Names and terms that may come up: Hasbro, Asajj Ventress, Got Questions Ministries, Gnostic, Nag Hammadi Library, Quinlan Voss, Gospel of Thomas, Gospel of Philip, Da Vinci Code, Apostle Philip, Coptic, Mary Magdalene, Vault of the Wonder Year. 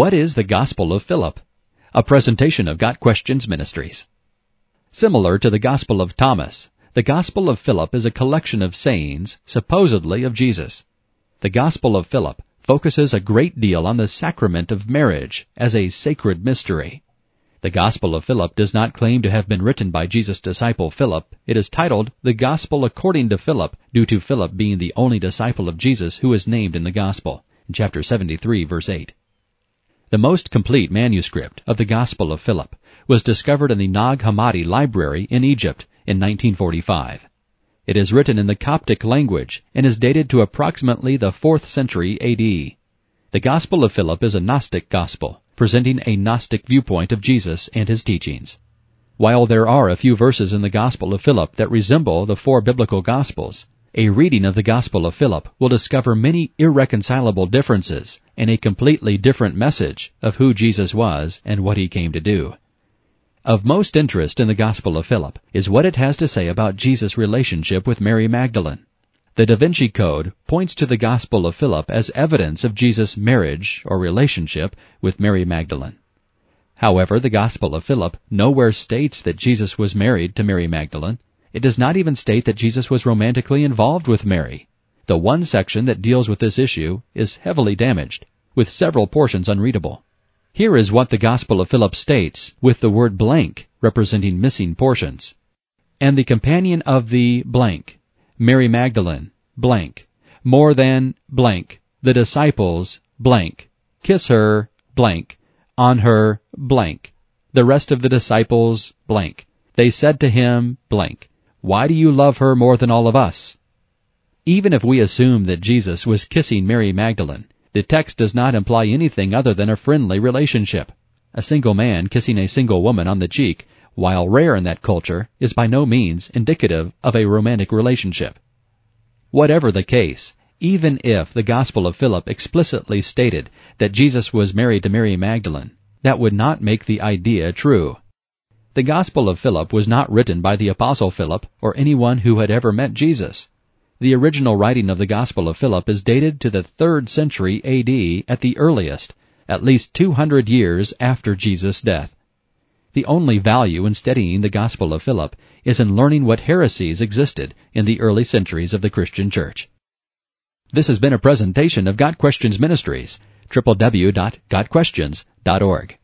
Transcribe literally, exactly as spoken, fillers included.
What is the Gospel of Philip? A presentation of Got Questions Ministries. Similar to the Gospel of Thomas, the Gospel of Philip is a collection of sayings, supposedly of Jesus. The Gospel of Philip focuses a great deal on the sacrament of marriage as a sacred mystery. The Gospel of Philip does not claim to have been written by Jesus' disciple Philip. It is titled, The Gospel According to Philip, due to Philip being the only disciple of Jesus who is named in the Gospel. In chapter seventy-three, verse eight. The most complete manuscript of the Gospel of Philip was discovered in the Nag Hammadi Library in Egypt in nineteen forty-five. It is written in the Coptic language and is dated to approximately the fourth century A D. The Gospel of Philip is a Gnostic gospel, presenting a Gnostic viewpoint of Jesus and his teachings. While there are a few verses in the Gospel of Philip that resemble the four biblical Gospels, a reading of the Gospel of Philip will discover many irreconcilable differences and a completely different message of who Jesus was and what he came to do. Of most interest in the Gospel of Philip is what it has to say about Jesus' relationship with Mary Magdalene. The Da Vinci Code points to the Gospel of Philip as evidence of Jesus' marriage or relationship with Mary Magdalene. However, the Gospel of Philip nowhere states that Jesus was married to Mary Magdalene. It does not even state that Jesus was romantically involved with Mary. The one section that deals with this issue is heavily damaged, with several portions unreadable. Here is what the Gospel of Philip states, with the word blank representing missing portions. And the companion of the blank, Mary Magdalene, blank, more than blank, the disciples, blank, kiss her, blank, on her, blank, the rest of the disciples, blank. They said to him, blank. Why do you love her more than all of us? Even if we assume that Jesus was kissing Mary Magdalene, the text does not imply anything other than a friendly relationship. A single man kissing a single woman on the cheek, while rare in that culture, is by no means indicative of a romantic relationship. Whatever the case, even if the Gospel of Philip explicitly stated that Jesus was married to Mary Magdalene, that would not make the idea true. The Gospel of Philip was not written by the Apostle Philip or anyone who had ever met Jesus. The original writing of the Gospel of Philip is dated to the third century A D at the earliest, at least two hundred years after Jesus' death. The only value in studying the Gospel of Philip is in learning what heresies existed in the early centuries of the Christian Church. This has been a presentation of Got Questions Ministries, w w w dot got questions dot org.